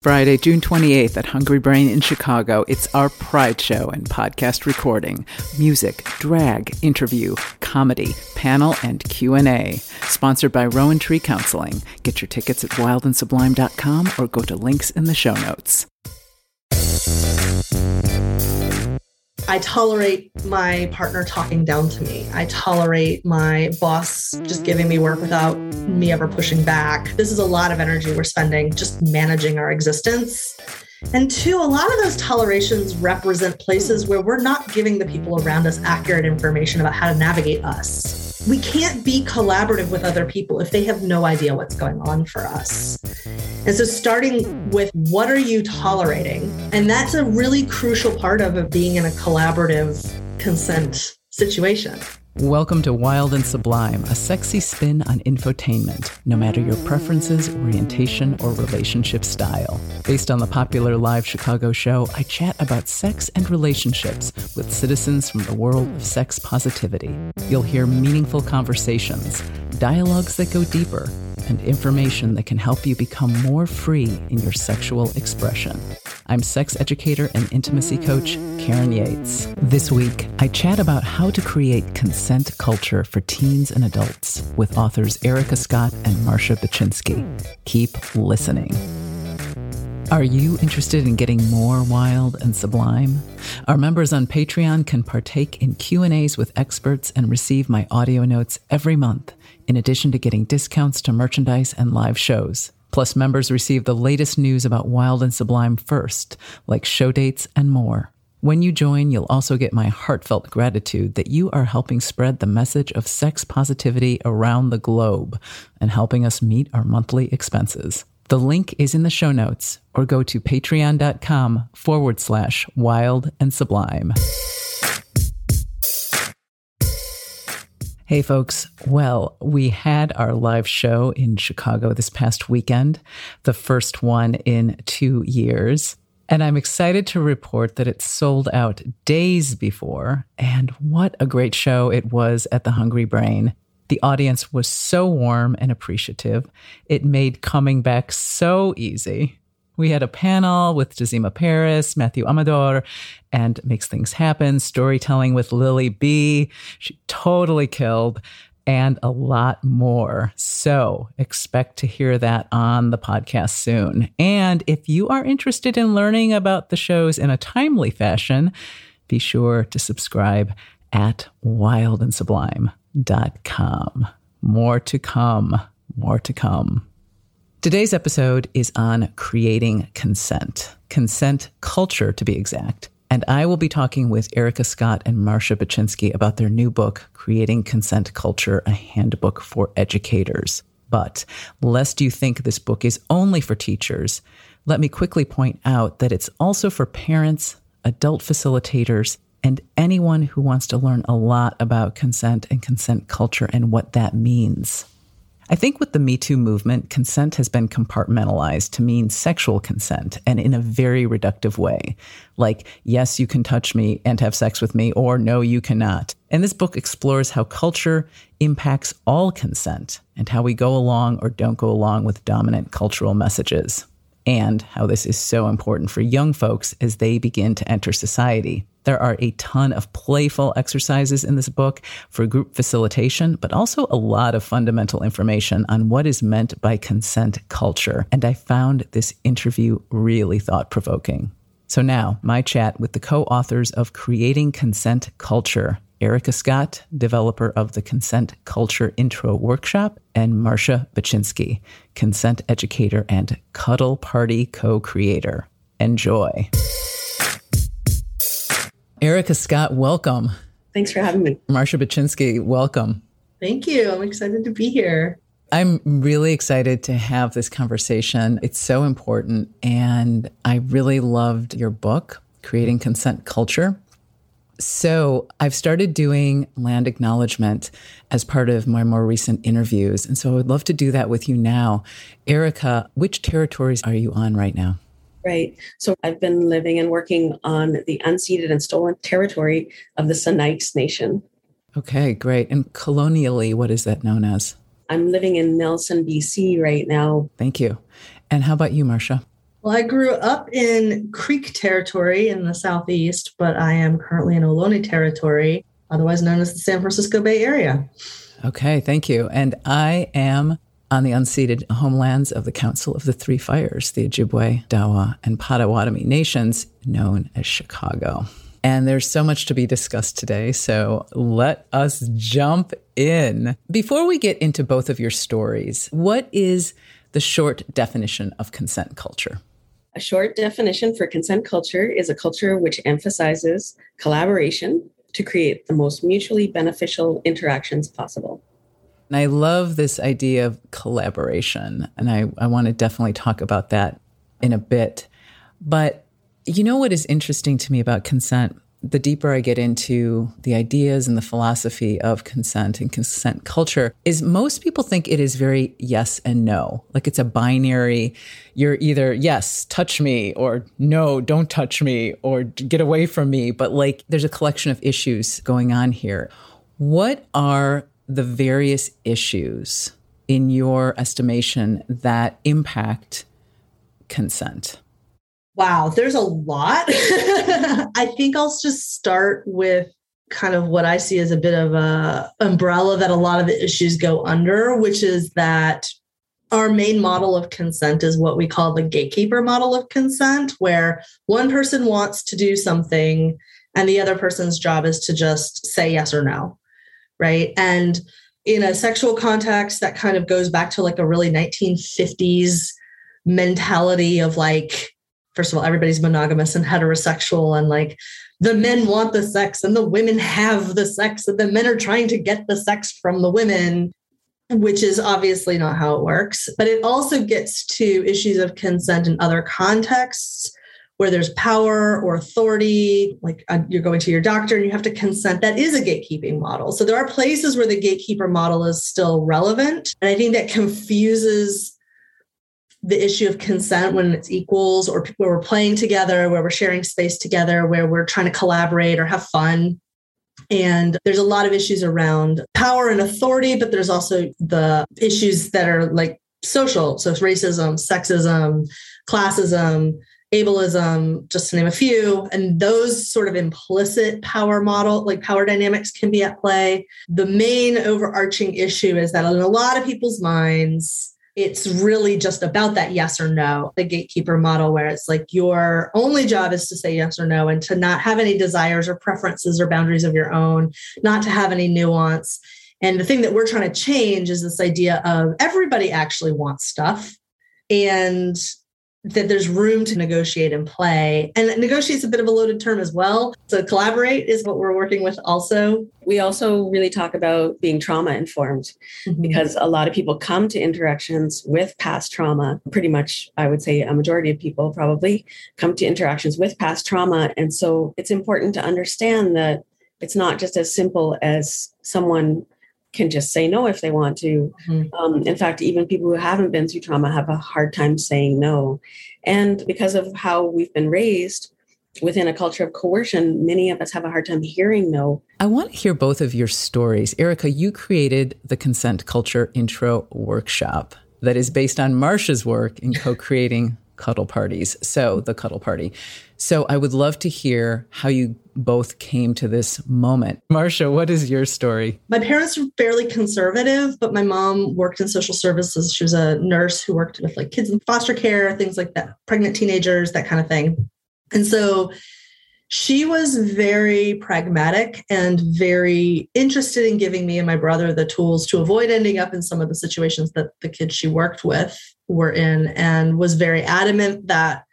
Friday, June 28th at Hungry Brain in Chicago, it's our Pride Show and podcast recording, music, drag, interview, comedy, panel, and Q&A. Sponsored by Rowan Tree Counseling. Get your tickets at wildandsublime.com or go to links in the show notes. I tolerate my partner talking down to me. I tolerate my boss just giving me work without me ever pushing back. This is a lot of energy we're spending just managing our existence. And two, a lot of those tolerations represent places where we're not giving the people around us accurate information about how to navigate us. We can't be collaborative with other people if they have no idea what's going on for us. And so starting with, what are you tolerating? And that's a really crucial part of being in a collaborative consent situation. Welcome to Wild and Sublime, a sexy spin on infotainment, no matter your preferences, orientation, or relationship style. Based on the popular live Chicago show, I chat about sex and relationships with citizens from the world of sex positivity. You'll hear meaningful conversations, dialogues that go deeper, and information that can help you become more free in your sexual expression. I'm sex educator and intimacy coach, Karen Yates. This week, I chat about how to create consent culture for teens and adults with authors Erica Scott and Marcia Baczynski. Keep listening. Are you interested in getting more wild and sublime? Our members on Patreon can partake in Q&As with experts and receive my audio notes every month, in addition to getting discounts to merchandise and live shows. Plus, members receive the latest news about Wild and Sublime first, like show dates and more. When you join, you'll also get my heartfelt gratitude that you are helping spread the message of sex positivity around the globe and helping us meet our monthly expenses. The link is in the show notes, or go to patreon.com/wild and sublime. Hey, folks. Well, we had our live show in Chicago this past weekend, the first one in 2 years. And I'm excited to report that it sold out days before. And what a great show it was at the Hungry Brain. The audience was so warm and appreciative. It made coming back so easy. We had a panel with Jazima Paris, Matthew Amador, and Makes Things Happen, storytelling with Lily B. She totally killed, and a lot more. So expect to hear that on the podcast soon. And if you are interested in learning about the shows in a timely fashion, be sure to subscribe at wildandsublime.com. More to come, more to come. Today's episode is on creating consent, consent culture to be exact. And I will be talking with Erica Scott and Marcia Baczynski about their new book, Creating Consent Culture, a handbook for educators. But lest you think this book is only for teachers, let me quickly point out that it's also for parents, adult facilitators, and anyone who wants to learn a lot about consent and consent culture and what that means. I think with the Me Too movement, consent has been compartmentalized to mean sexual consent, and in a very reductive way. Like, yes, you can touch me and have sex with me, or no, you cannot. And this book explores how culture impacts all consent and how we go along or don't go along with dominant cultural messages, and how this is so important for young folks as they begin to enter society. There are a ton of playful exercises in this book for group facilitation, but also a lot of fundamental information on what is meant by consent culture. And I found this interview really thought-provoking. So now, my chat with the co-authors of Creating Consent Culture, Erica Scott, developer of the Consent Culture Intro Workshop, and Marcia Baczynski, consent educator and Cuddle Party co-creator. Enjoy. Erica Scott, welcome. Thanks for having me. Marcia Baczynski, welcome. Thank you. I'm excited to be here. I'm really excited to have this conversation. It's so important. And I really loved your book, Creating Consent Culture. So I've started doing land acknowledgement as part of my more recent interviews. And so I would love to do that with you now. Erica, which territories are you on right now? Right. So I've been living and working on the unceded and stolen territory of the Sinixt Nation. Okay, great. And colonially, what is that known as? I'm living in Nelson, BC right now. Thank you. And how about you, Marcia? Well, I grew up in Creek Territory in the Southeast, but I am currently in Ohlone Territory, otherwise known as the San Francisco Bay Area. Okay, thank you. And I am on the unceded homelands of the Council of the Three Fires, the Ojibwe, Odawa, and Potawatomi nations, known as Chicago. And there's so much to be discussed today, so let us jump in. Before we get into both of your stories, what is the short definition of consent culture? A short definition for consent culture is a culture which emphasizes collaboration to create the most mutually beneficial interactions possible. And I love this idea of collaboration, and I want to definitely talk about that in a bit. But you know what is interesting to me about consent? The deeper I get into the ideas and the philosophy of consent and consent culture is most people think it is very yes and no. Like it's a binary, you're either yes, touch me, or no, don't touch me, or get away from me. But like there's a collection of issues going on here. What are the various issues in your estimation that impact consent? Wow, there's a lot. I think I'll just start with kind of what I see as a bit of an umbrella that a lot of the issues go under, which is that our main model of consent is what we call the gatekeeper model of consent, where one person wants to do something and the other person's job is to just say yes or no, right? And in a sexual context, that kind of goes back to like a really 1950s mentality of like, first of all, everybody's monogamous and heterosexual, and like the men want the sex and the women have the sex and the men are trying to get the sex from the women, which is obviously not how it works. But it also gets to issues of consent in other contexts where there's power or authority, like you're going to your doctor and you have to consent. That is a gatekeeping model. So there are places where the gatekeeper model is still relevant. And I think that confuses the issue of consent when it's equals, or where we're playing together, where we're sharing space together, where we're trying to collaborate or have fun. And there's a lot of issues around power and authority, but there's also the issues that are like social. So it's racism, sexism, classism, ableism, just to name a few. And those sort of implicit power model, like power dynamics, can be at play. The main overarching issue is that in a lot of people's minds, it's really just about that yes or no, the gatekeeper model, where it's like your only job is to say yes or no and to not have any desires or preferences or boundaries of your own, not to have any nuance. And the thing that we're trying to change is this idea of everybody actually wants stuff and that there's room to negotiate and play. And negotiate is a bit of a loaded term as well. So collaborate is what we're working with also. We also really talk about being trauma informed, mm-hmm. because a lot of people come to interactions with past trauma. Pretty much, I would say a majority of people probably come to interactions with past trauma. And so it's important to understand that it's not just as simple as someone can just say no if they want to. Mm-hmm. In fact, even people who haven't been through trauma have a hard time saying no. And because of how we've been raised within a culture of coercion, many of us have a hard time hearing no. I want to hear both of your stories. Erica, you created the Consent Culture Intro Workshop that is based on Marcia's work in co-creating Cuddle Parties. So the Cuddle Party. So I would love to hear how you both came to this moment. Marcia, what is your story? My parents were fairly conservative, but my mom worked in social services. She was a nurse who worked with like kids in foster care, things like that, pregnant teenagers, that kind of thing. And so she was very pragmatic and very interested in giving me and my brother the tools to avoid ending up in some of the situations that the kids she worked with were in, and was very adamant that,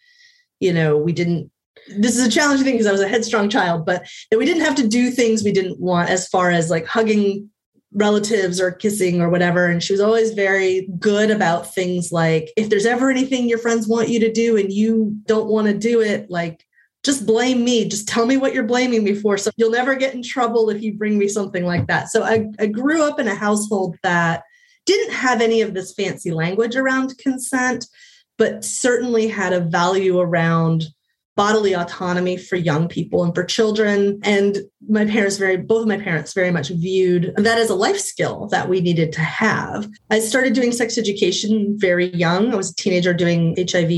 you know, we didn't, this is a challenging thing because I was a headstrong child, but that we didn't have to do things we didn't want as far as like hugging relatives or kissing or whatever. And she was always very good about things like, if there's ever anything your friends want you to do and you don't want to do it, like, just blame me. Just tell me what you're blaming me for. So you'll never get in trouble if you bring me something like that. So I grew up in a household that didn't have any of this fancy language around consent, but certainly had a value around bodily autonomy for young people and for children. And my parents, both my parents very much viewed that as a life skill that we needed to have. I started doing sex education very young. I was a teenager doing HIV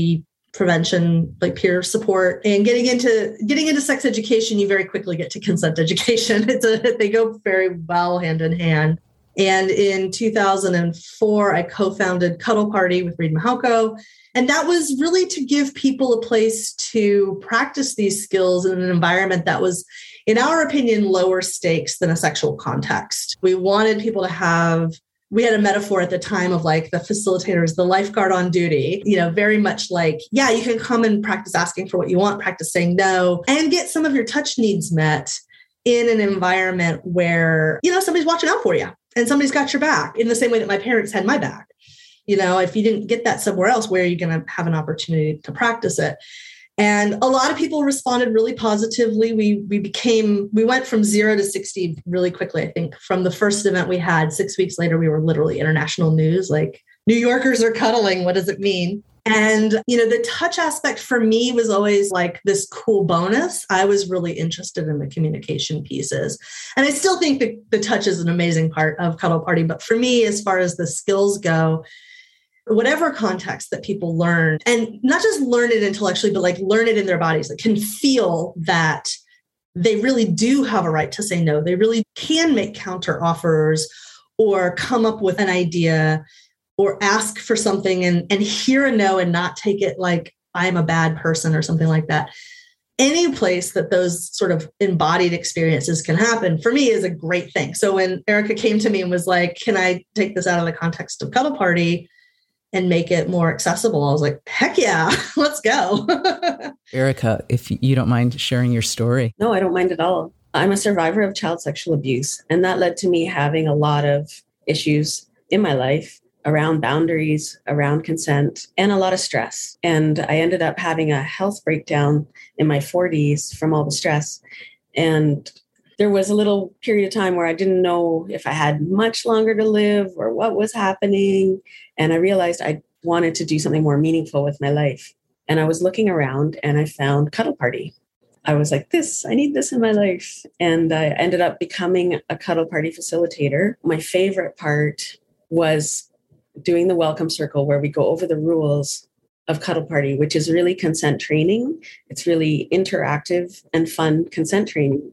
prevention, like peer support, and getting into sex education, you very quickly get to consent education. They go very well hand in hand. And in 2004, I co-founded Cuddle Party with Reid Mahalko. And that was really to give people a place to practice these skills in an environment that was, in our opinion, lower stakes than a sexual context. We wanted people to have, we had a metaphor at the time of like the facilitator is the lifeguard on duty, you know, very much like, yeah, you can come and practice asking for what you want, practice saying no, and get some of your touch needs met in an environment where, you know, somebody's watching out for you and somebody's got your back in the same way that my parents had my back. You know, if you didn't get that somewhere else, where are you going to have an opportunity to practice it? And a lot of people responded really positively. We went from 0 to 60 really quickly. I think from the first event we had 6 weeks later, we were literally international news, like New Yorkers are cuddling. What does it mean? And, you know, the touch aspect for me was always like this cool bonus. I was really interested in the communication pieces. And I still think that the touch is an amazing part of Cuddle Party. But for me, as far as the skills go, whatever context that people learn, and not just learn it intellectually, but like learn it in their bodies, that can feel that they really do have a right to say no. They really can make counter offers or come up with an idea or ask for something and hear a no and not take it like I'm a bad person or something like that. Any place that those sort of embodied experiences can happen for me is a great thing. So when Erica came to me and was like, can I take this out of the context of Cuddle Party and make it more accessible? I was like, heck yeah, let's go. Erica, if you don't mind sharing your story. No, I don't mind at all. I'm a survivor of child sexual abuse. And that led to me having a lot of issues in my life around boundaries, around consent, and a lot of stress. And I ended up having a health breakdown in my 40s from all the stress. And there was a little period of time where I didn't know if I had much longer to live or what was happening. And I realized I wanted to do something more meaningful with my life. And I was looking around and I found Cuddle Party. I was like, I need this in my life. And I ended up becoming a Cuddle Party facilitator. My favorite part was doing the welcome circle where we go over the rules of Cuddle Party, which is really consent training. It's really interactive and fun consent training.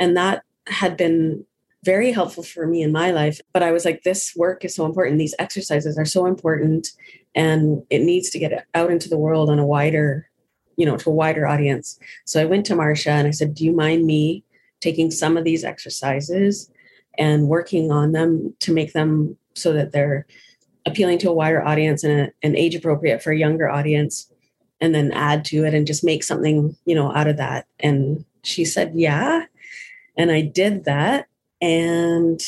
And that had been very helpful for me in my life. But I was like, this work is so important. These exercises are so important. And it needs to get out into the world on a wider, you know, to a wider audience. So I went to Marcia and I said, do you mind me taking some of these exercises and working on them to make them so that they're appealing to a wider audience and an age appropriate for a younger audience, and then add to it and just make something, you know, out of that. And she said, yeah. And I did that and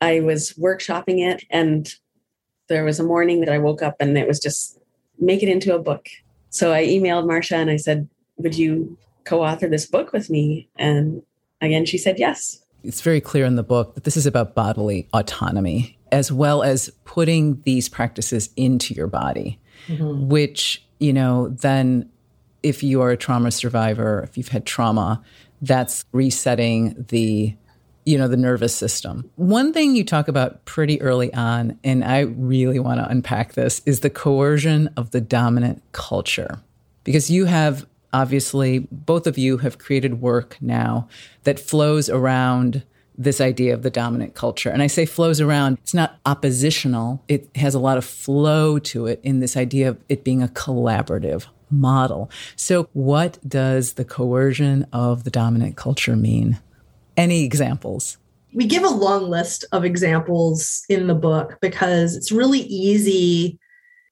I was workshopping it. And there was a morning that I woke up and it was just make it into a book. So I emailed Marcia and I said, would you co-author this book with me? And again, she said, yes. It's very clear in the book that this is about bodily autonomy, as well as putting these practices into your body, mm-hmm. which, you know, then if you are a trauma survivor, if you've had trauma, that's resetting the, you know, the nervous system. One thing you talk about pretty early on, and I really want to unpack this, is the coercion of the dominant culture. Because you have, obviously, both of you have created work now that flows around this idea of the dominant culture. And I say flows around, it's not oppositional. It has a lot of flow to it in this idea of it being a collaborative model. So what does the coercion of the dominant culture mean? Any examples? We give a long list of examples in the book because it's really easy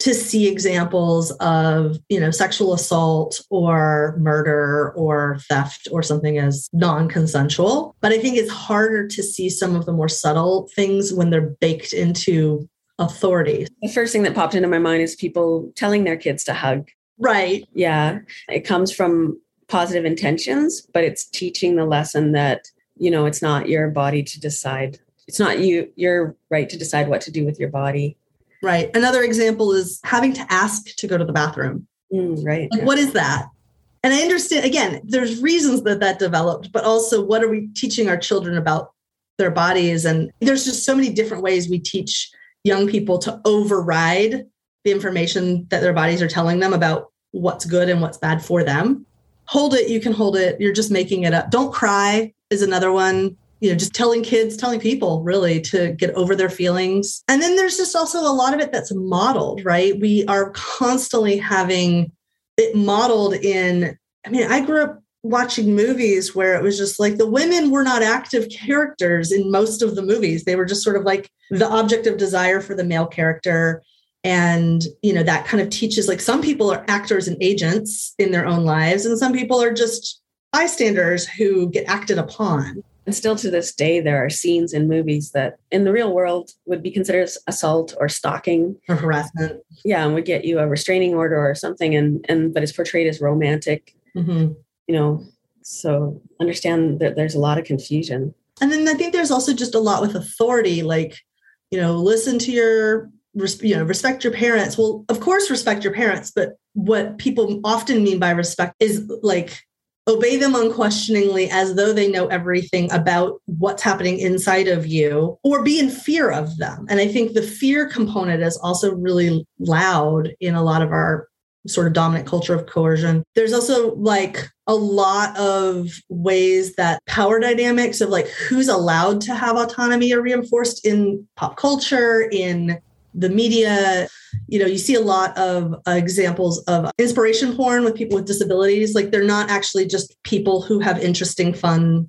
to see examples of, you know, sexual assault or murder or theft or something as non-consensual. But I think it's harder to see some of the more subtle things when they're baked into authority. The first thing that popped into my mind is people telling their kids to hug. Right. Yeah. It comes from positive intentions, but it's teaching the lesson that, you know, it's not your body to decide. It's not your right to decide what to do with your body. Right. Another example is having to ask to go to the bathroom. Right. Like, yeah. What is that? And I understand, again, there's reasons that developed, but also what are we teaching our children about their bodies? And there's just so many different ways we teach young people to override the information that their bodies are telling them about what's good and what's bad for them. Hold it. You can hold it. You're just making it up. Don't cry is another one. You know, just telling kids, telling people really to get over their feelings. And then there's just also a lot of it that's modeled, right? We are constantly having it modeled in, I mean, I grew up watching movies where it was just like the women were not active characters in most of the movies. They were just sort of like the object of desire for the male character. And, you know, that kind of teaches, like, some people are actors and agents in their own lives, and some people are just bystanders who get acted upon. And still to this day, there are scenes in movies that in the real world would be considered assault or stalking or harassment. Yeah. And would get you a restraining order or something. But it's portrayed as romantic, you know, so understand that there's a lot of confusion. And then I think there's also just a lot with authority, like, you know, listen to your, you know, respect your parents. Well, of course, respect your parents. But what people often mean by respect is like, obey them unquestioningly as though they know everything about what's happening inside of you, or be in fear of them. And I think the fear component is also really loud in a lot of our sort of dominant culture of coercion. There's also like a lot of ways that power dynamics of like who's allowed to have autonomy are reinforced in pop culture, in the media. You know, you see a lot of examples of inspiration porn with people with disabilities. Like, they're not actually just people who have interesting, fun,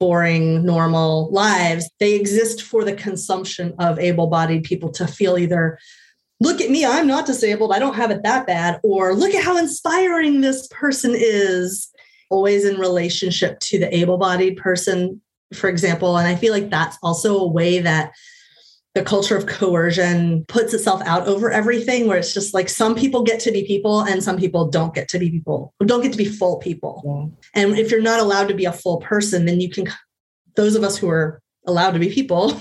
boring, normal lives. They exist for the consumption of able-bodied people to feel either, look at me, I'm not disabled, I don't have it that bad, or look at how inspiring this person is, always in relationship to the able-bodied person, for example. And I feel like that's also a way that the culture of coercion puts itself out over everything, where it's just like some people get to be people and some people don't get to be people, or don't get to be full people. Yeah. And if you're not allowed to be a full person, then you can, those of us who are allowed to be people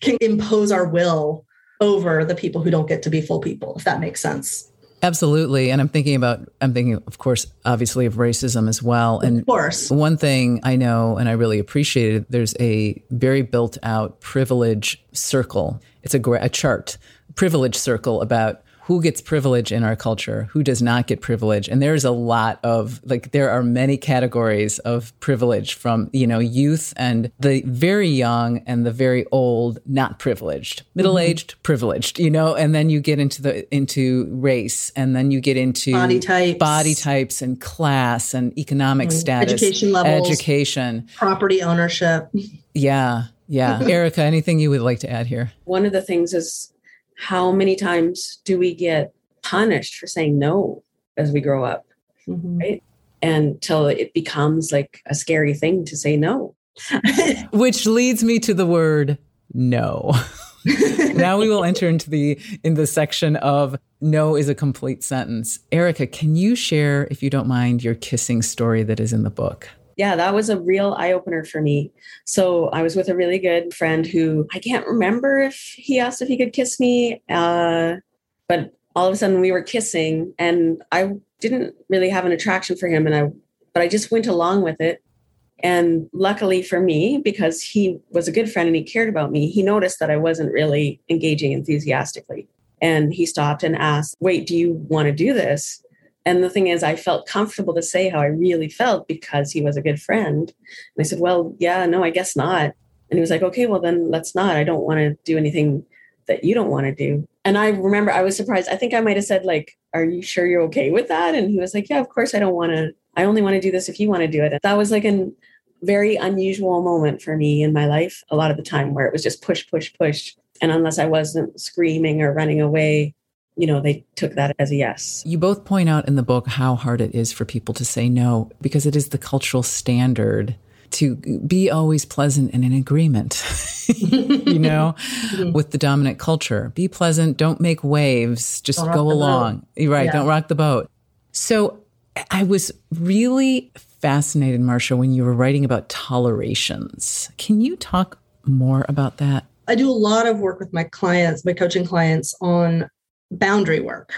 can impose our will over the people who don't get to be full people, if that makes sense. Absolutely. And I'm thinking, of course, obviously of racism as well. And of course, one thing I know, and I really appreciate it, there's a very built out privilege circle. It's a chart, privilege circle about who gets privilege in our culture, who does not get privilege. And there's a lot of, like, there are many categories of privilege, from, you know, youth and the very young and the very old, not privileged, middle-aged, privileged, you know, and then you get into race, and then you get into body types and class and economic status, education levels, property ownership. Yeah. Yeah. Erica, anything you would like to add here? One of the things is, how many times do we get punished for saying no as we grow up, right? Until it becomes like a scary thing to say no. Which leads me to the word no. Now we will enter into the section of no is a complete sentence. Erica, can you share, if you don't mind, your kissing story that is in the book? Yeah, that was a real eye-opener for me. So I was with a really good friend who, I can't remember if he asked if he could kiss me, but all of a sudden we were kissing, and I didn't really have an attraction for him, but I just went along with it. And luckily for me, because he was a good friend and he cared about me, he noticed that I wasn't really engaging enthusiastically. And he stopped and asked, wait, do you want to do this? And the thing is, I felt comfortable to say how I really felt because he was a good friend. And I said, well, yeah, no, I guess not. And he was like, okay, well, then let's not. I don't want to do anything that you don't want to do. And I remember I was surprised. I think I might have said, like, are you sure you're okay with that? And he was like, yeah, of course I don't want to. I only want to do this if you want to do it. And that was like a very unusual moment for me in my life, a lot of the time, where it was just push, push, push. And unless I wasn't screaming or running away, you know, they took that as a yes. You both point out in the book how hard it is for people to say no, because it is the cultural standard to be always pleasant and in agreement, you know, with the dominant culture. Be pleasant, don't make waves, just go along. Right, yeah. Don't rock the boat. So I was really fascinated, Marcia, when you were writing about tolerations. Can you talk more about that? I do a lot of work with my clients, my coaching clients, on boundary work.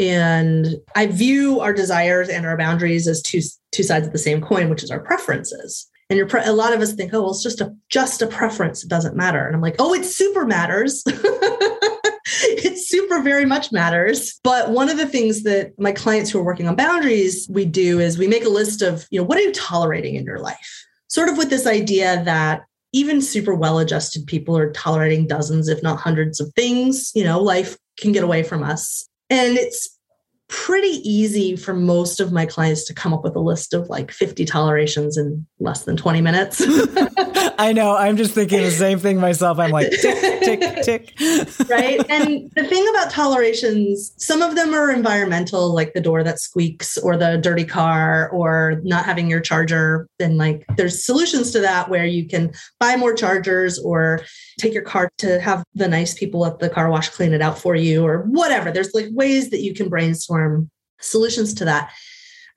And I view our desires and our boundaries as two sides of the same coin, which is our preferences. And a lot of us think, oh, well, it's just a preference. It doesn't matter. And I'm like, oh, it super matters. it super very much matters. But one of the things that my clients who are working on boundaries, we do is we make a list of, you know, what are you tolerating in your life? Sort of with this idea that even super well-adjusted people are tolerating dozens, if not hundreds of things, you know, life can get away from us. And it's pretty easy for most of my clients to come up with a list of like 50 tolerations in less than 20 minutes. I know. I'm just thinking the same thing myself. I'm like, tick, tick, tick. Right. And the thing about tolerations, some of them are environmental, like the door that squeaks or the dirty car or not having your charger. And like there's solutions to that where you can buy more chargers or take your car to have the nice people at the car wash clean it out for you or whatever. There's like ways that you can brainstorm solutions to that.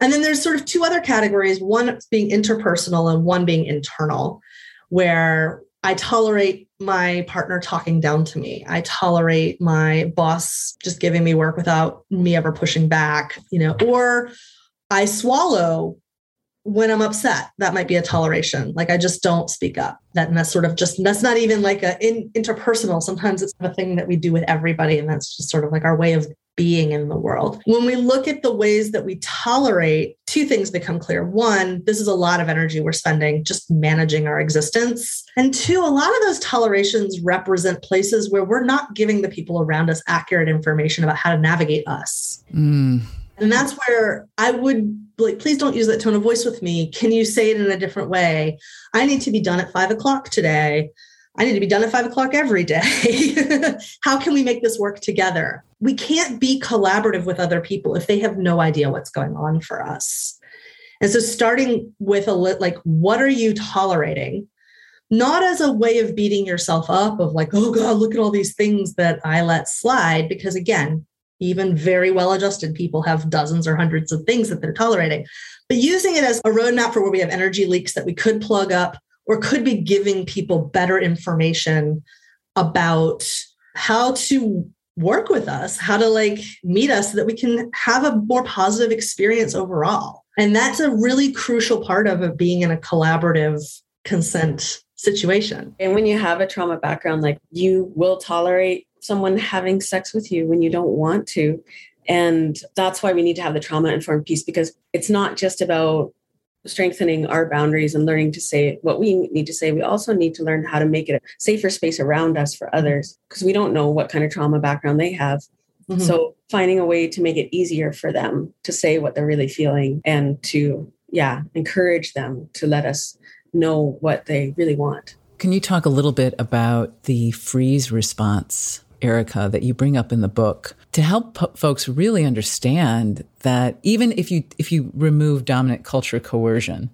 And then there's sort of two other categories, one being interpersonal and one being internal, where I tolerate my partner talking down to me. I tolerate my boss just giving me work without me ever pushing back, you know, or I swallow when I'm upset. That might be a toleration. Like I just don't speak up. That's sort of just, that's not even like a interpersonal. Sometimes it's a thing that we do with everybody. And that's just sort of like our way of being in the world. When we look at the ways that we tolerate, two things become clear. One, this is a lot of energy we're spending just managing our existence. And two, a lot of those tolerations represent places where we're not giving the people around us accurate information about how to navigate us. Mm. And that's where I would like, please don't use that tone of voice with me. Can you say it in a different way? I need to be done at 5 o'clock today. I need to be done at 5 o'clock every day. How can we make this work together? We can't be collaborative with other people if they have no idea what's going on for us. And so starting with like, what are you tolerating? Not as a way of beating yourself up of like, oh God, look at all these things that I let slide. Because again, even very well-adjusted people have dozens or hundreds of things that they're tolerating. But using it as a roadmap for where we have energy leaks that we could plug up, or could be giving people better information about how to work with us, how to like meet us so that we can have a more positive experience overall. And that's a really crucial part of being in a collaborative consent situation. And when you have a trauma background, like you will tolerate someone having sex with you when you don't want to. And that's why we need to have the trauma-informed piece, because it's not just about strengthening our boundaries and learning to say what we need to say. We also need to learn how to make it a safer space around us for others, because we don't know what kind of trauma background they have. Mm-hmm. So finding a way to make it easier for them to say what they're really feeling and to, encourage them to let us know what they really want. Can you talk a little bit about the freeze response, Erica, that you bring up in the book to help folks really understand that even if you remove dominant culture coercion,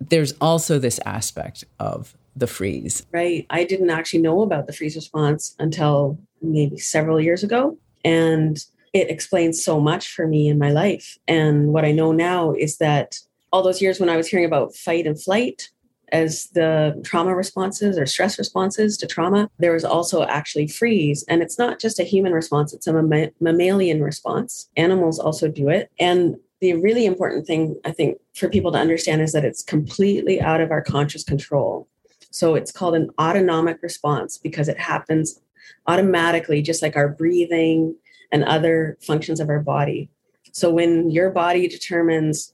there's also this aspect of the freeze. Right. I didn't actually know about the freeze response until maybe several years ago. And it explains so much for me in my life. And what I know now is that all those years when I was hearing about fight and flight as the trauma responses or stress responses to trauma, there was also actually freeze. And it's not just a human response, it's a mammalian response. Animals also do it. And the really important thing, I think, for people to understand is that it's completely out of our conscious control. So it's called an autonomic response because it happens automatically, just like our breathing and other functions of our body. So when your body determines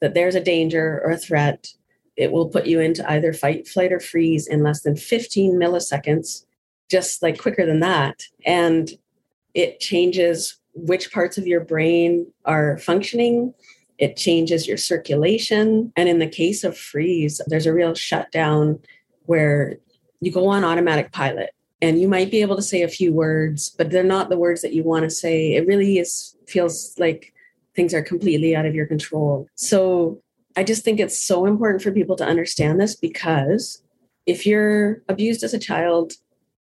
that there's a danger or a threat, it will put you into either fight, flight, or freeze in less than 15 milliseconds, just like quicker than that. And it changes which parts of your brain are functioning. It changes your circulation. And in the case of freeze, there's a real shutdown where you go on automatic pilot and you might be able to say a few words, but they're not the words that you want to say. It really feels like things are completely out of your control. So I just think it's so important for people to understand this, because if you're abused as a child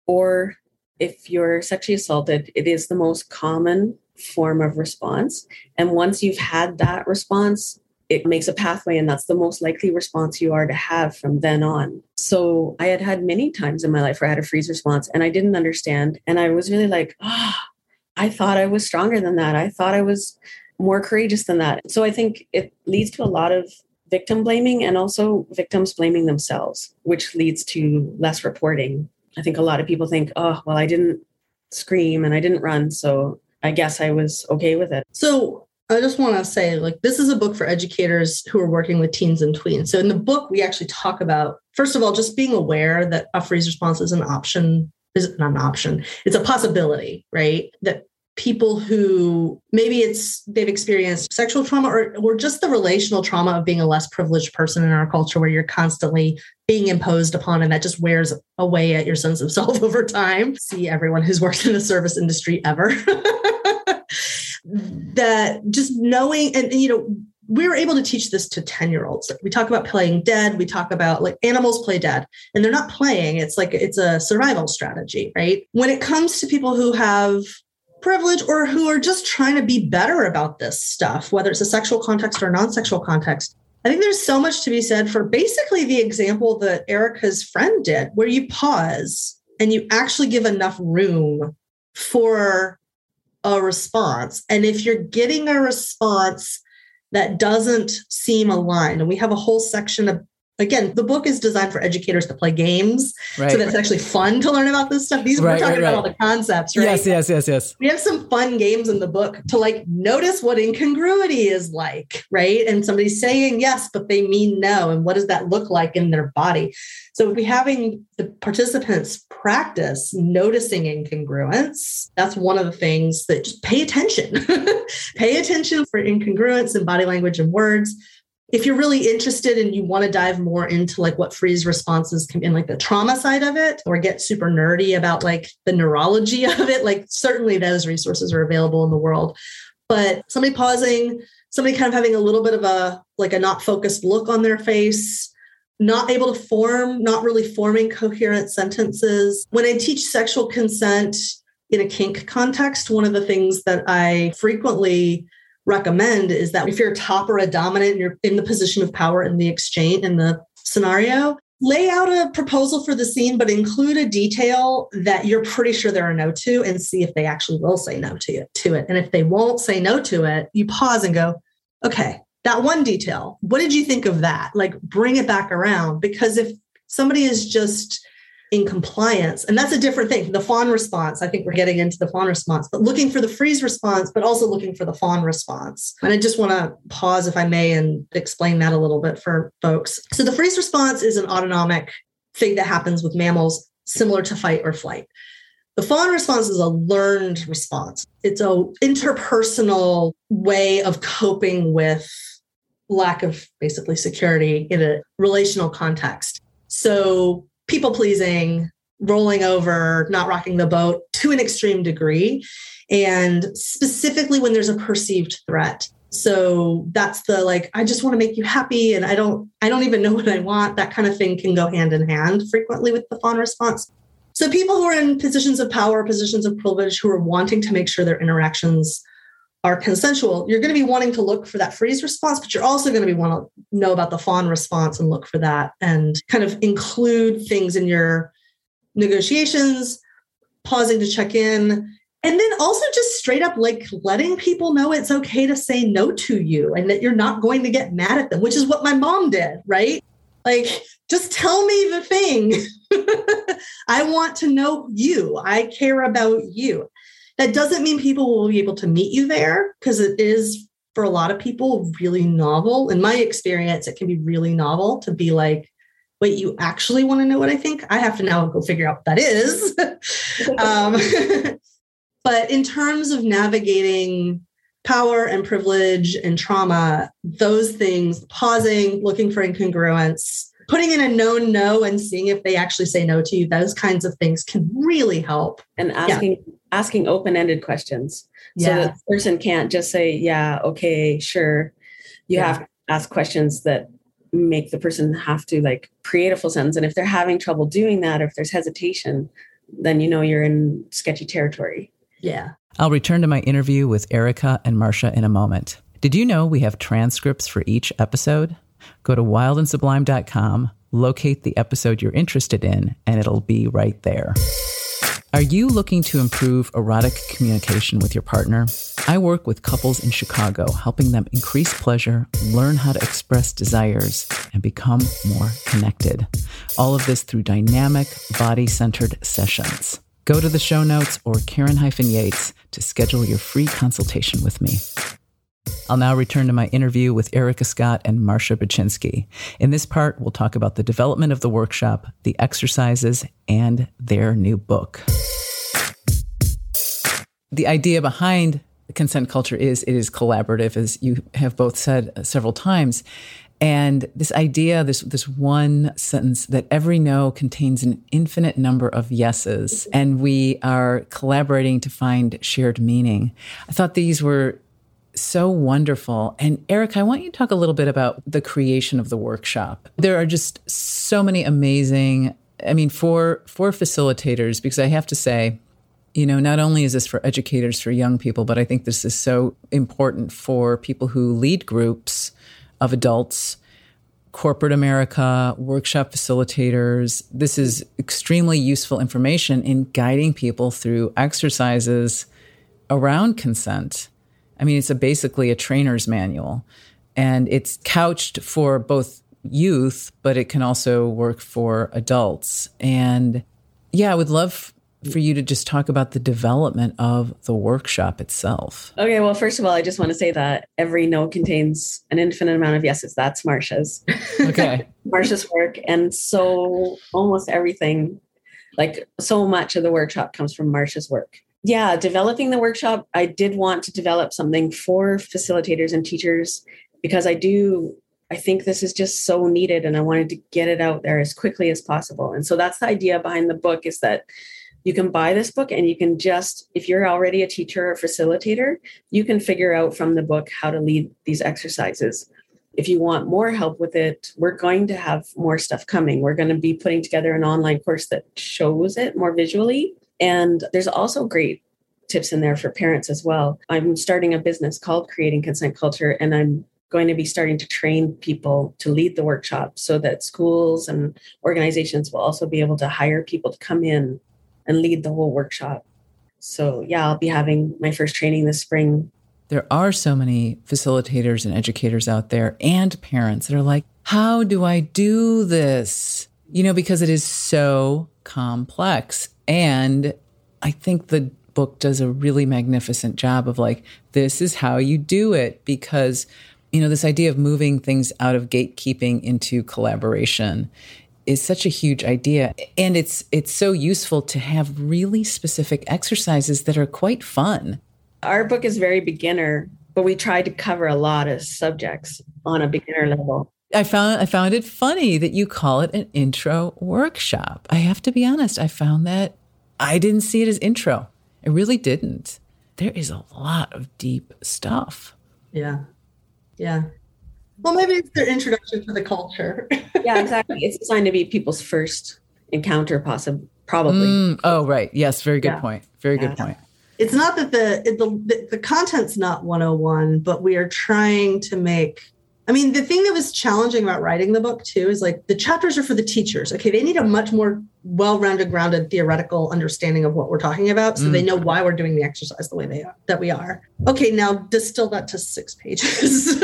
or if you're sexually assaulted, it is the most common form of response. And once you've had that response, it makes a pathway, and that's the most likely response you are to have from then on. So I had many times in my life where I had a freeze response and I didn't understand. And I was really like, I thought I was stronger than that. I thought I was more courageous than that. So I think it leads to a lot of victim blaming and also victims blaming themselves, which leads to less reporting. I think a lot of people think, I didn't scream and I didn't run. So I guess I was okay with it. So I just want to say, like, this is a book for educators who are working with teens and tweens. So in the book, we actually talk about, first of all, just being aware that a freeze response is an option, is not an option. It's a possibility, right? That people who maybe they've experienced sexual trauma or just the relational trauma of being a less privileged person in our culture where you're constantly being imposed upon, and that just wears away at your sense of self over time. See everyone who's worked in the service industry ever. That just knowing, and you know, we were able to teach this to 10-year-olds. We talk about playing dead. We talk about like animals play dead and they're not playing. It's like, it's a survival strategy, right? When it comes to people who have privilege or who are just trying to be better about this stuff, whether it's a sexual context or non-sexual context, I think there's so much to be said for basically the example that Erica's friend did, where you pause and you actually give enough room for a response. And if you're getting a response that doesn't seem aligned, and we have a whole section of, again, the book is designed for educators to play games. Right. So that's actually fun to learn about this stuff. We're talking about all the concepts, right? Yes. We have some fun games in the book to like notice what incongruity is like, right? And somebody saying yes, but they mean no. And what does that look like in their body? So we're having the participants practice noticing incongruence. That's one of the things that just pay attention. Pay attention for incongruence in body language and words. If you're really interested and you want to dive more into like what freeze responses can be in like the trauma side of it, or get super nerdy about like the neurology of it, like certainly those resources are available in the world. But somebody pausing, somebody kind of having a little bit of a not focused look on their face, not able to form, not really forming coherent sentences. When I teach sexual consent in a kink context, one of the things that I frequently recommend is that if you're a top or a dominant, you're in the position of power in the exchange, in the scenario, lay out a proposal for the scene, but include a detail that you're pretty sure there are no to, and see if they actually will say no to it. And if they won't say no to it, you pause and go, okay, that one detail, what did you think of that? Like bring it back around, because if somebody is just in compliance. And that's a different thing. The fawn response, I think we're getting into the fawn response, but looking for the freeze response, but also looking for the fawn response. And I just want to pause, if I may, and explain that a little bit for folks. So the freeze response is an autonomic thing that happens with mammals, similar to fight or flight. The fawn response is a learned response. It's an interpersonal way of coping with lack of basically security in a relational context. So people pleasing, rolling over, not rocking the boat to an extreme degree, and specifically when there's a perceived threat. So that's the like, I just want to make you happy and I don't even know what I want. That kind of thing can go hand in hand frequently with the fawn response. So people who are in positions of power, positions of privilege, who are wanting to make sure their interactions are consensual, you're going to be wanting to look for that freeze response, but you're also going to be want to know about the fawn response and look for that and kind of include things in your negotiations, pausing to check in. And then also just straight up like letting people know it's okay to say no to you and that you're not going to get mad at them, which is what my mom did, right? Like, just tell me the thing. I want to know you. I care about you. That doesn't mean people will be able to meet you there, because it is, for a lot of people, really novel. In my experience, it can be really novel to be like, wait, you actually want to know what I think? I have to now go figure out what that is. But in terms of navigating power and privilege and trauma, those things, pausing, looking for incongruence, putting in a known no and seeing if they actually say no to you, those kinds of things can really help. And asking open-ended questions. Yeah. So that the person can't just say, yeah, okay, sure. You have to ask questions that make the person have to like create a full sentence. And if they're having trouble doing that, or if there's hesitation, then you know you're in sketchy territory. Yeah. I'll return to my interview with Erica and Marcia in a moment. Did you know we have transcripts for each episode? Go to wildandsublime.com, locate the episode you're interested in, and it'll be right there. Are you looking to improve erotic communication with your partner? I work with couples in Chicago, helping them increase pleasure, learn how to express desires, and become more connected. All of this through dynamic, body-centered sessions. Go to the show notes or Karen-Yates to schedule your free consultation with me. I'll now return to my interview with Erica Scott and Marcia Baczynski. In this part, we'll talk about the development of the workshop, the exercises, and their new book. The idea behind consent culture is it is collaborative, as you have both said several times. And this idea, this one sentence, that every no contains an infinite number of yeses, and we are collaborating to find shared meaning. I thought these were so wonderful. And Erica, I want you to talk a little bit about the creation of the workshop. There are just so many amazing, for facilitators, because I have to say, not only is this for educators, for young people, but I think this is so important for people who lead groups of adults, corporate America, workshop facilitators. This is extremely useful information in guiding people through exercises around consent. It's basically a trainer's manual, and it's couched for both youth, but it can also work for adults. And yeah, I would love for you to just talk about the development of the workshop itself. Okay, well, first of all, I just want to say that every no contains an infinite amount of yeses. That's Marcia's. Okay. Marcia's work. And so almost everything, like so much of the workshop comes from Marcia's work. Yeah, developing the workshop, I did want to develop something for facilitators and teachers because I think this is just so needed, and I wanted to get it out there as quickly as possible. And so that's the idea behind the book, is that you can buy this book and you can just, if you're already a teacher or facilitator, you can figure out from the book how to lead these exercises. If you want more help with it, we're going to have more stuff coming. We're going to be putting together an online course that shows it more visually. And there's also great tips in there for parents as well. I'm starting a business called Creating Consent Culture, and I'm going to be starting to train people to lead the workshop so that schools and organizations will also be able to hire people to come in and lead the whole workshop. So yeah, I'll be having my first training this spring. There are so many facilitators and educators out there and parents that are like, how do I do this? Because it is so complex. And I think the book does a really magnificent job of this is how you do it, because, this idea of moving things out of gatekeeping into collaboration is such a huge idea. And it's so useful to have really specific exercises that are quite fun. Our book is very beginner, but we try to cover a lot of subjects on a beginner level. I found it funny that you call it an intro workshop. I have to be honest, I found that I didn't see it as intro. I really didn't. There is a lot of deep stuff. Yeah. Yeah. Well, maybe it's their introduction to the culture. Yeah, exactly. It's designed to be people's first encounter, probably. Oh, right. Yes. Very good point. Very good point. It's not that the content's not 101, but we are trying to make... the thing that was challenging about writing the book, too, is the chapters are for the teachers. Okay, they need a much more well-rounded, grounded theoretical understanding of what we're talking about, so they know why we're doing the exercise the way that we are. Okay, now distill that to 6 pages.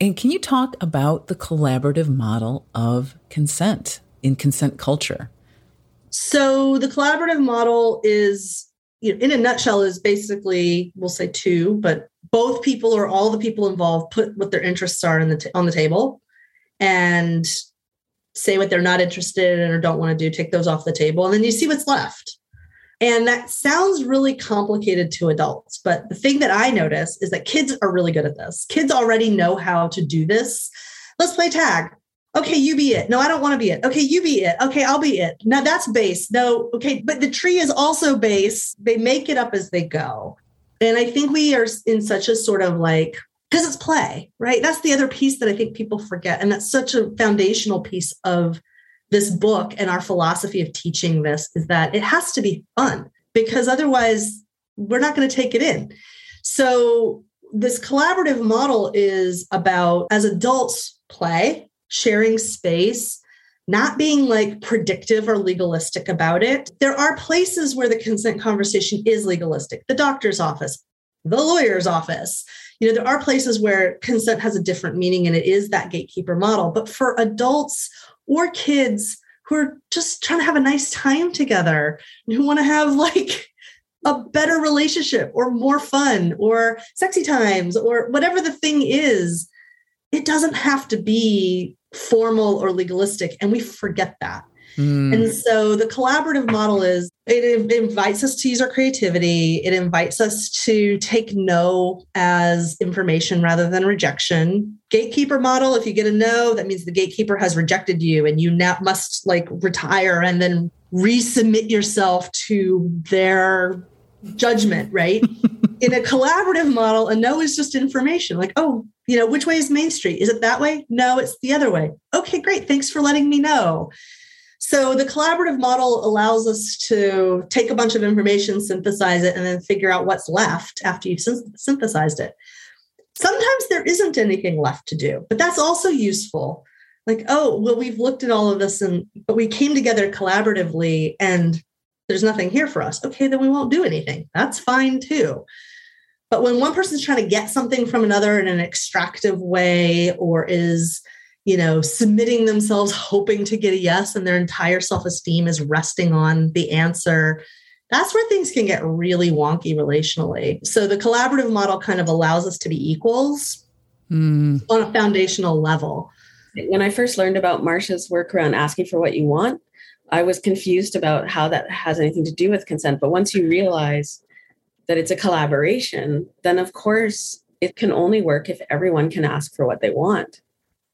And can you talk about the collaborative model of consent in consent culture? So the collaborative model is, in a nutshell, is basically, we'll say two, but both people or all the people involved put what their interests are on the table and say what they're not interested in or don't want to do, take those off the table, and then you see what's left. And that sounds really complicated to adults, but the thing that I notice is that kids are really good at this. Kids already know how to do this. Let's play tag. Okay, you be it. No, I don't want to be it. Okay, you be it. Okay, I'll be it. Now that's base. No, okay, but the tree is also base. They make it up as they go. And I think we are in such a sort of because it's play, right? That's the other piece that I think people forget. And that's such a foundational piece of this book and our philosophy of teaching this, is that it has to be fun, because otherwise we're not going to take it in. So this collaborative model is about, as adults, play, sharing space, not being predictive or legalistic about it. There are places where the consent conversation is legalistic. The doctor's office, the lawyer's office. There are places where consent has a different meaning, and it is that gatekeeper model. But for adults or kids, who are just trying to have a nice time together and who want to have like a better relationship or more fun or sexy times or whatever the thing is. It doesn't have to be formal or legalistic. And we forget that. Mm. And so the collaborative model is it invites us to use our creativity. It invites us to take no as information rather than rejection. Gatekeeper model, if you get a no, that means the gatekeeper has rejected you and you now must like retire and then resubmit yourself to their judgment, right? In a collaborative model, a no is just information like, oh, you know, which way is Main Street? Is it that way? No, it's the other way. Okay, great. Thanks for letting me know. So the collaborative model allows us to take a bunch of information, synthesize it, and then figure out what's left after you've synthesized it. Sometimes there isn't anything left to do, but that's also useful. Like, oh, well, we've looked at all of this, but we came together collaboratively and there's nothing here for us. Okay, then we won't do anything. That's fine too. But when one person's trying to get something from another in an extractive way or is, you know, submitting themselves, hoping to get a yes, and their entire self-esteem is resting on the answer, that's where things can get really wonky relationally. So the collaborative model kind of allows us to be equals on a foundational level. When I first learned about Marcia's work around asking for what you want, I was confused about how that has anything to do with consent. But once you realize that it's a collaboration, then of course it can only work if everyone can ask for what they want.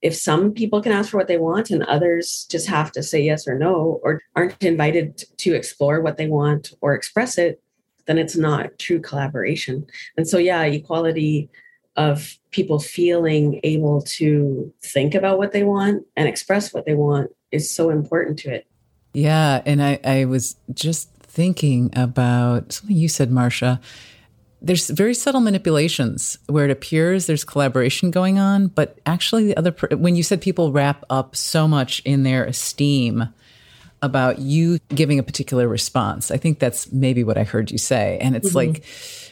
If some people can ask for what they want and others just have to say yes or no, or aren't invited to explore what they want or express it, then it's not true collaboration. And so, yeah, equality of people feeling able to think about what they want and express what they want is so important to it. Yeah. And I was just thinking about something you said, Marcia. There's very subtle manipulations where it appears there's collaboration going on, but actually the other, when you said people wrap up so much in their esteem about you giving a particular response, I think that's maybe what I heard you say. And it's like,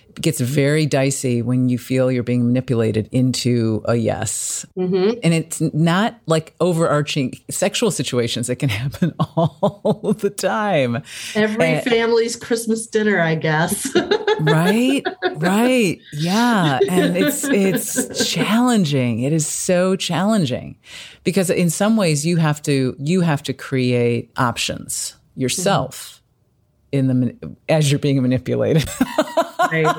it gets very dicey when you feel you're being manipulated into a yes. And it's not like overarching sexual situations that can happen all the time. Every family's Christmas dinner, I guess. Right? Right. Yeah. And it's challenging. It is so challenging because in some ways you have to create options yourself as you're being manipulated. Right.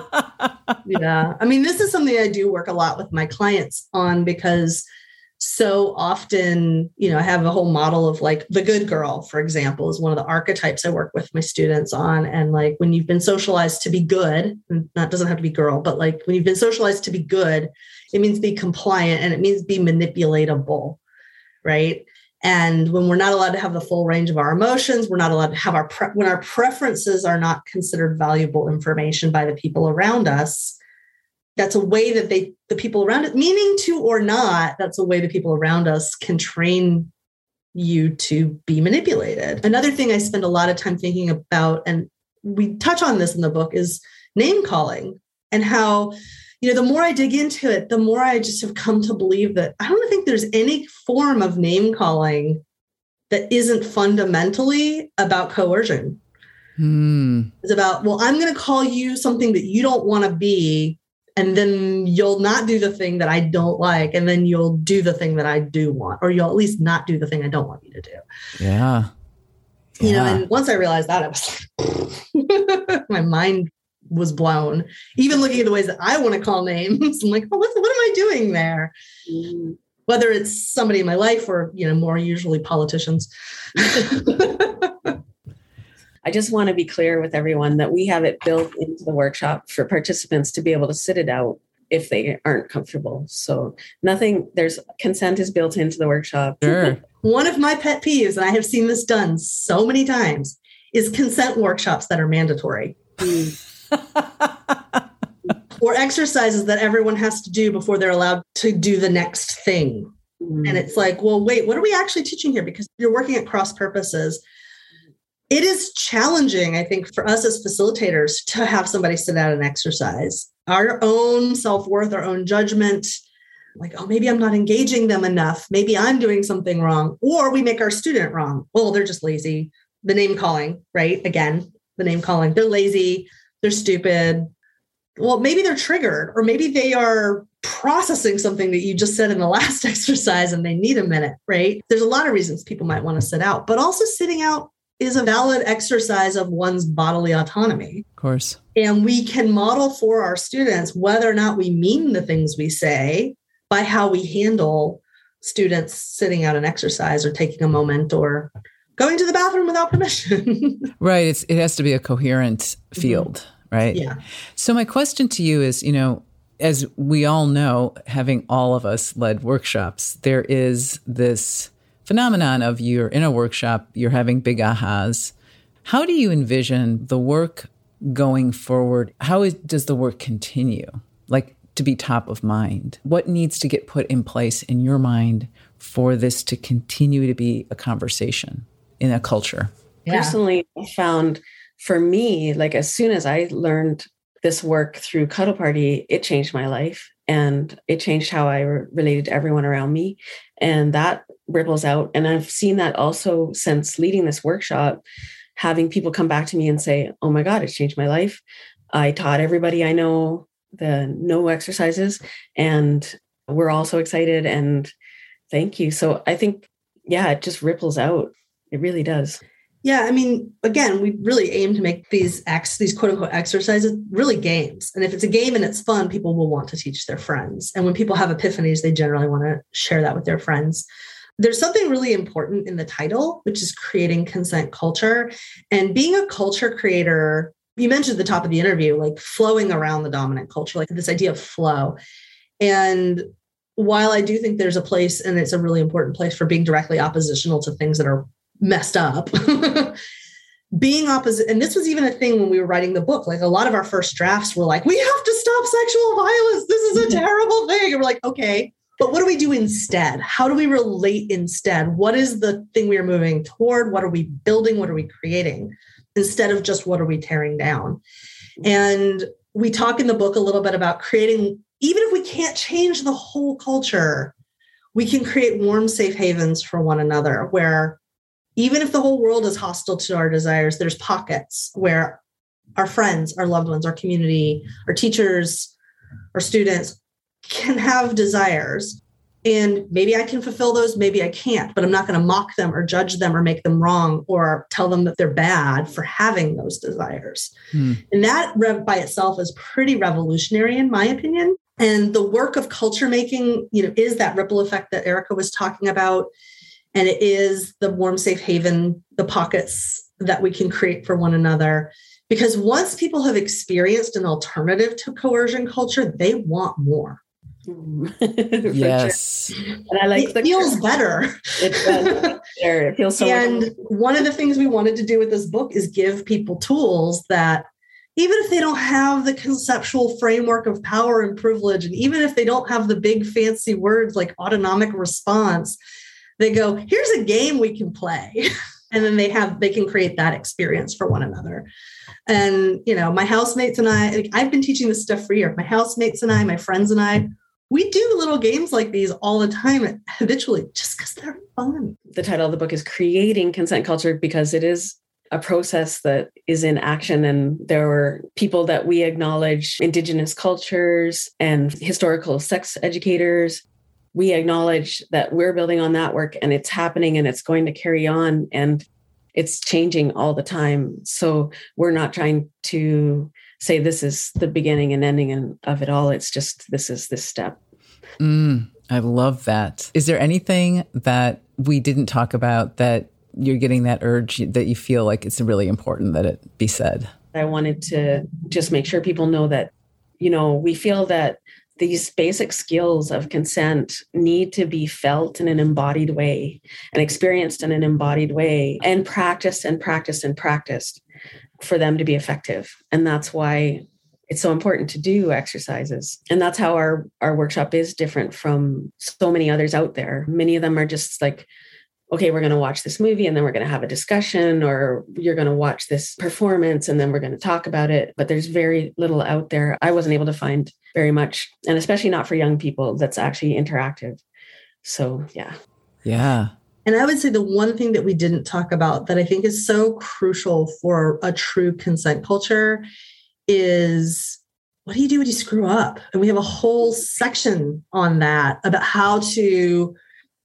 Yeah. I mean, this is something I do work a lot with my clients on because so often, you know, I have a whole model of like the good girl, for example, is one of the archetypes I work with my students on. And like when you've been socialized to be good, and that doesn't have to be girl, but like when you've been socialized to be good, it means be compliant and it means be manipulatable, right? And when we're not allowed to have the full range of our emotions, we're not allowed to have when our preferences are not considered valuable information by the people around us, that's a way that the people around it, meaning to or not, that's a way the people around us can train you to be manipulated. Another thing I spend a lot of time thinking about, and we touch on this in the book, is name calling and how, you know, the more I dig into it, the more I just have come to believe that I don't think there's any form of name calling that isn't fundamentally about coercion. It's about, well, I'm going to call you something that you don't want to be, and then you'll not do the thing that I don't like, and then you'll do the thing that I do want, or you'll at least not do the thing I don't want you to do. Yeah. You know, and once I realized that, I was like, my mind was blown. Even looking at the ways that I want to call names, I'm like, oh, what am I doing there? Whether it's somebody in my life or, you know, more usually politicians. I just want to be clear with everyone that we have it built into the workshop for participants to be able to sit it out if they aren't comfortable. So consent is built into the workshop. Sure. One of my pet peeves, and I have seen this done so many times, is consent workshops that are mandatory. Or exercises that everyone has to do before they're allowed to do the next thing. And it's like, well, wait, what are we actually teaching here? Because you're working at cross purposes. It is challenging, I think, for us as facilitators to have somebody sit out and exercise. Our own self-worth, our own judgment, like, oh, maybe I'm not engaging them enough. Maybe I'm doing something wrong. Or we make our student wrong. Well, they're just lazy. The name calling, right? Again, the name calling. They're lazy. They're stupid. Well, maybe they're triggered, or maybe they are processing something that you just said in the last exercise and they need a minute, right? There's a lot of reasons people might want to sit out, but also sitting out is a valid exercise of one's bodily autonomy. Of course. And we can model for our students whether or not we mean the things we say by how we handle students sitting out an exercise or taking a moment or going to the bathroom without permission. Right. It has to be a coherent field. Mm-hmm. Right. Yeah. So my question to you is, you know, as we all know, having all of us led workshops, there is this phenomenon of you're in a workshop, you're having big ahas. How do you envision the work going forward? How does the work continue, like to be top of mind? What needs to get put in place in your mind for this to continue to be a conversation in a culture? Yeah. Personally, I found, for me, like as soon as I learned this work through Cuddle Party, it changed my life and it changed how I related to everyone around me. And that ripples out. And I've seen that also since leading this workshop, having people come back to me and say, oh my God, it changed my life. I taught everybody I know the no exercises and we're all so excited and thank you. So I think, yeah, it just ripples out. It really does. Yeah. I mean, again, we really aim to make these quote unquote exercises really games. And if it's a game and it's fun, people will want to teach their friends. And when people have epiphanies, they generally want to share that with their friends. There's something really important in the title, which is creating consent culture. And being a culture creator, you mentioned at the top of the interview, like flowing around the dominant culture, like this idea of flow. And while I do think there's a place, and it's a really important place for being directly oppositional to things that are messed up, being opposite. And this was even a thing when we were writing the book, like a lot of our first drafts were like, we have to stop sexual violence. This is a terrible thing. And we're like, okay, but what do we do instead? How do we relate instead? What is the thing we are moving toward? What are we building? What are we creating? Instead of just what are we tearing down? And we talk in the book a little bit about creating, even if we can't change the whole culture, we can create warm, safe havens for one another where even if the whole world is hostile to our desires, there's pockets where our friends, our loved ones, our community, our teachers, our students can have desires. And maybe I can fulfill those, maybe I can't, but I'm not going to mock them or judge them or make them wrong or tell them that they're bad for having those desires. And that by itself is pretty revolutionary, in my opinion. And the work of culture making, you know, is that ripple effect that Erica was talking about. And it is the warm, safe haven, the pockets that we can create for one another. Because once people have experienced an alternative to coercion culture, they want more. Yes. Sure. And I like it feels better. It does. It feels so and much. One of the things we wanted to do with this book is give people tools that even if they don't have the conceptual framework of power and privilege, and even if they don't have the big fancy words like autonomic response, they go, here's a game we can play. And then they can create that experience for one another. And, you know, my housemates and I've been teaching this stuff for years. My housemates and I, my friends and I, we do little games like these all the time habitually just because they're fun. The title of the book is Creating Consent Culture because it is a process that is in action. And there were people that we acknowledge, Indigenous cultures and historical sex educators. We acknowledge that we're building on that work and it's happening and it's going to carry on and it's changing all the time. So we're not trying to say this is the beginning and ending of it all. It's just this is this step. I love that. Is there anything that we didn't talk about that you're getting that urge that you feel like it's really important that it be said? I wanted to just make sure people know that, you know, we feel that these basic skills of consent need to be felt in an embodied way and experienced in an embodied way and practiced and practiced and practiced for them to be effective. And that's why it's so important to do exercises. And that's how our workshop is different from so many others out there. Many of them are just like okay, we're going to watch this movie and then we're going to have a discussion, or you're going to watch this performance and then we're going to talk about it. But there's very little out there. I wasn't able to find very much, and especially not for young people, that's actually interactive. So, yeah. Yeah. And I would say the one thing that we didn't talk about that I think is so crucial for a true consent culture is, what do you do when you screw up? And we have a whole section on that about how to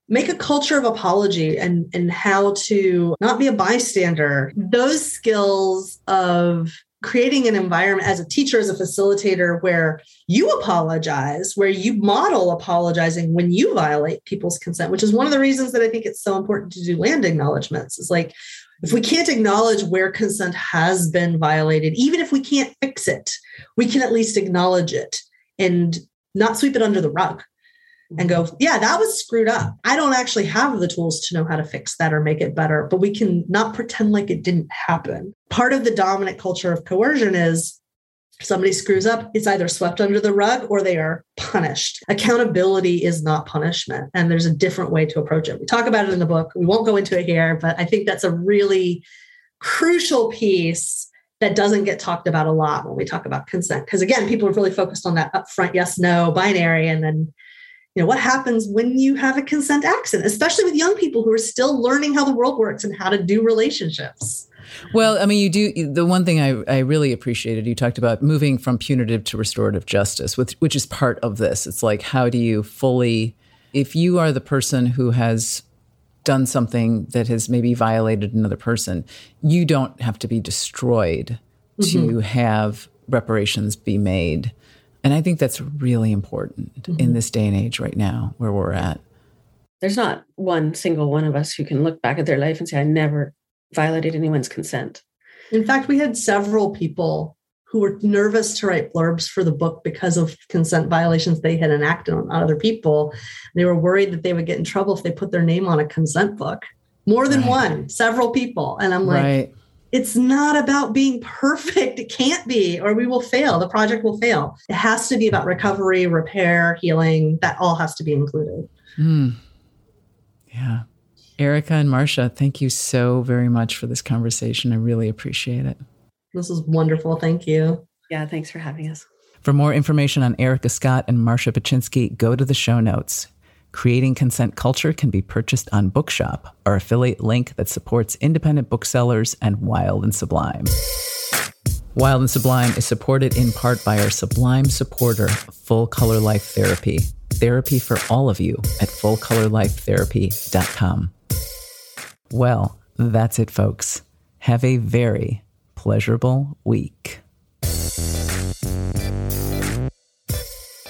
make a culture of apology and how to not be a bystander. Those skills of creating an environment as a teacher, as a facilitator, where you apologize, where you model apologizing when you violate people's consent, which is one of the reasons that I think it's so important to do land acknowledgements. It's like, if we can't acknowledge where consent has been violated, even if we can't fix it, we can at least acknowledge it and not sweep it under the rug and go, yeah, that was screwed up. I don't actually have the tools to know how to fix that or make it better, but we can not pretend like it didn't happen. Part of the dominant culture of coercion is somebody screws up, it's either swept under the rug or they are punished. Accountability is not punishment, and there's a different way to approach it. We talk about it in the book. We won't go into it here, but I think that's a really crucial piece that doesn't get talked about a lot when we talk about consent. Because again, people are really focused on that upfront yes, no, binary, and then what happens when you have a consent accident, especially with young people who are still learning how the world works and how to do relationships. Well, I mean, the one thing I really appreciated, you talked about moving from punitive to restorative justice, which is part of this. It's like, how do you fully, if you are the person who has done something that has maybe violated another person, you don't have to be destroyed to have reparations be made. And I think that's really important in this day and age right now where we're at. There's not one single one of us who can look back at their life and say, I never violated anyone's consent. In fact, we had several people who were nervous to write blurbs for the book because of consent violations they had enacted on other people. They were worried that they would get in trouble if they put their name on a consent book. More than one, several people. And I'm like, it's not about being perfect. It can't be, or we will fail. The project will fail. It has to be about recovery, repair, healing. That all has to be included. Mm. Yeah. Erica and Marcia, thank you so very much for this conversation. I really appreciate it. This was wonderful. Thank you. Yeah. Thanks for having us. For more information on Erica Scott and Marcia Baczynski, go to the show notes. Creating Consent Culture can be purchased on Bookshop, our affiliate link that supports independent booksellers, and Wild and Sublime. Wild and Sublime is supported in part by our Sublime supporter, Full Color Life Therapy. Therapy for all of you at fullcolorlifetherapy.com. Well, that's it, folks. Have a very pleasurable week.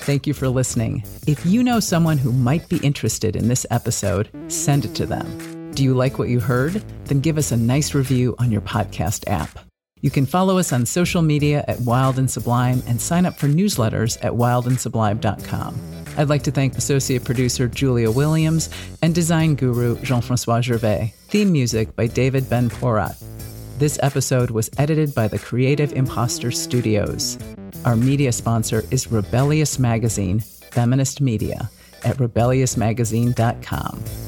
Thank you for listening. If you know someone who might be interested in this episode, send it to them. Do you like what you heard? Then give us a nice review on your podcast app. You can follow us on social media at Wild and Sublime and sign up for newsletters at wildandsublime.com. I'd like to thank associate producer Julia Williams and design guru Jean-François Gervais. Theme music by David Ben Porat. This episode was edited by the Creative Imposter Studios. Our media sponsor is Rebellious Magazine, feminist media, at rebelliousmagazine.com.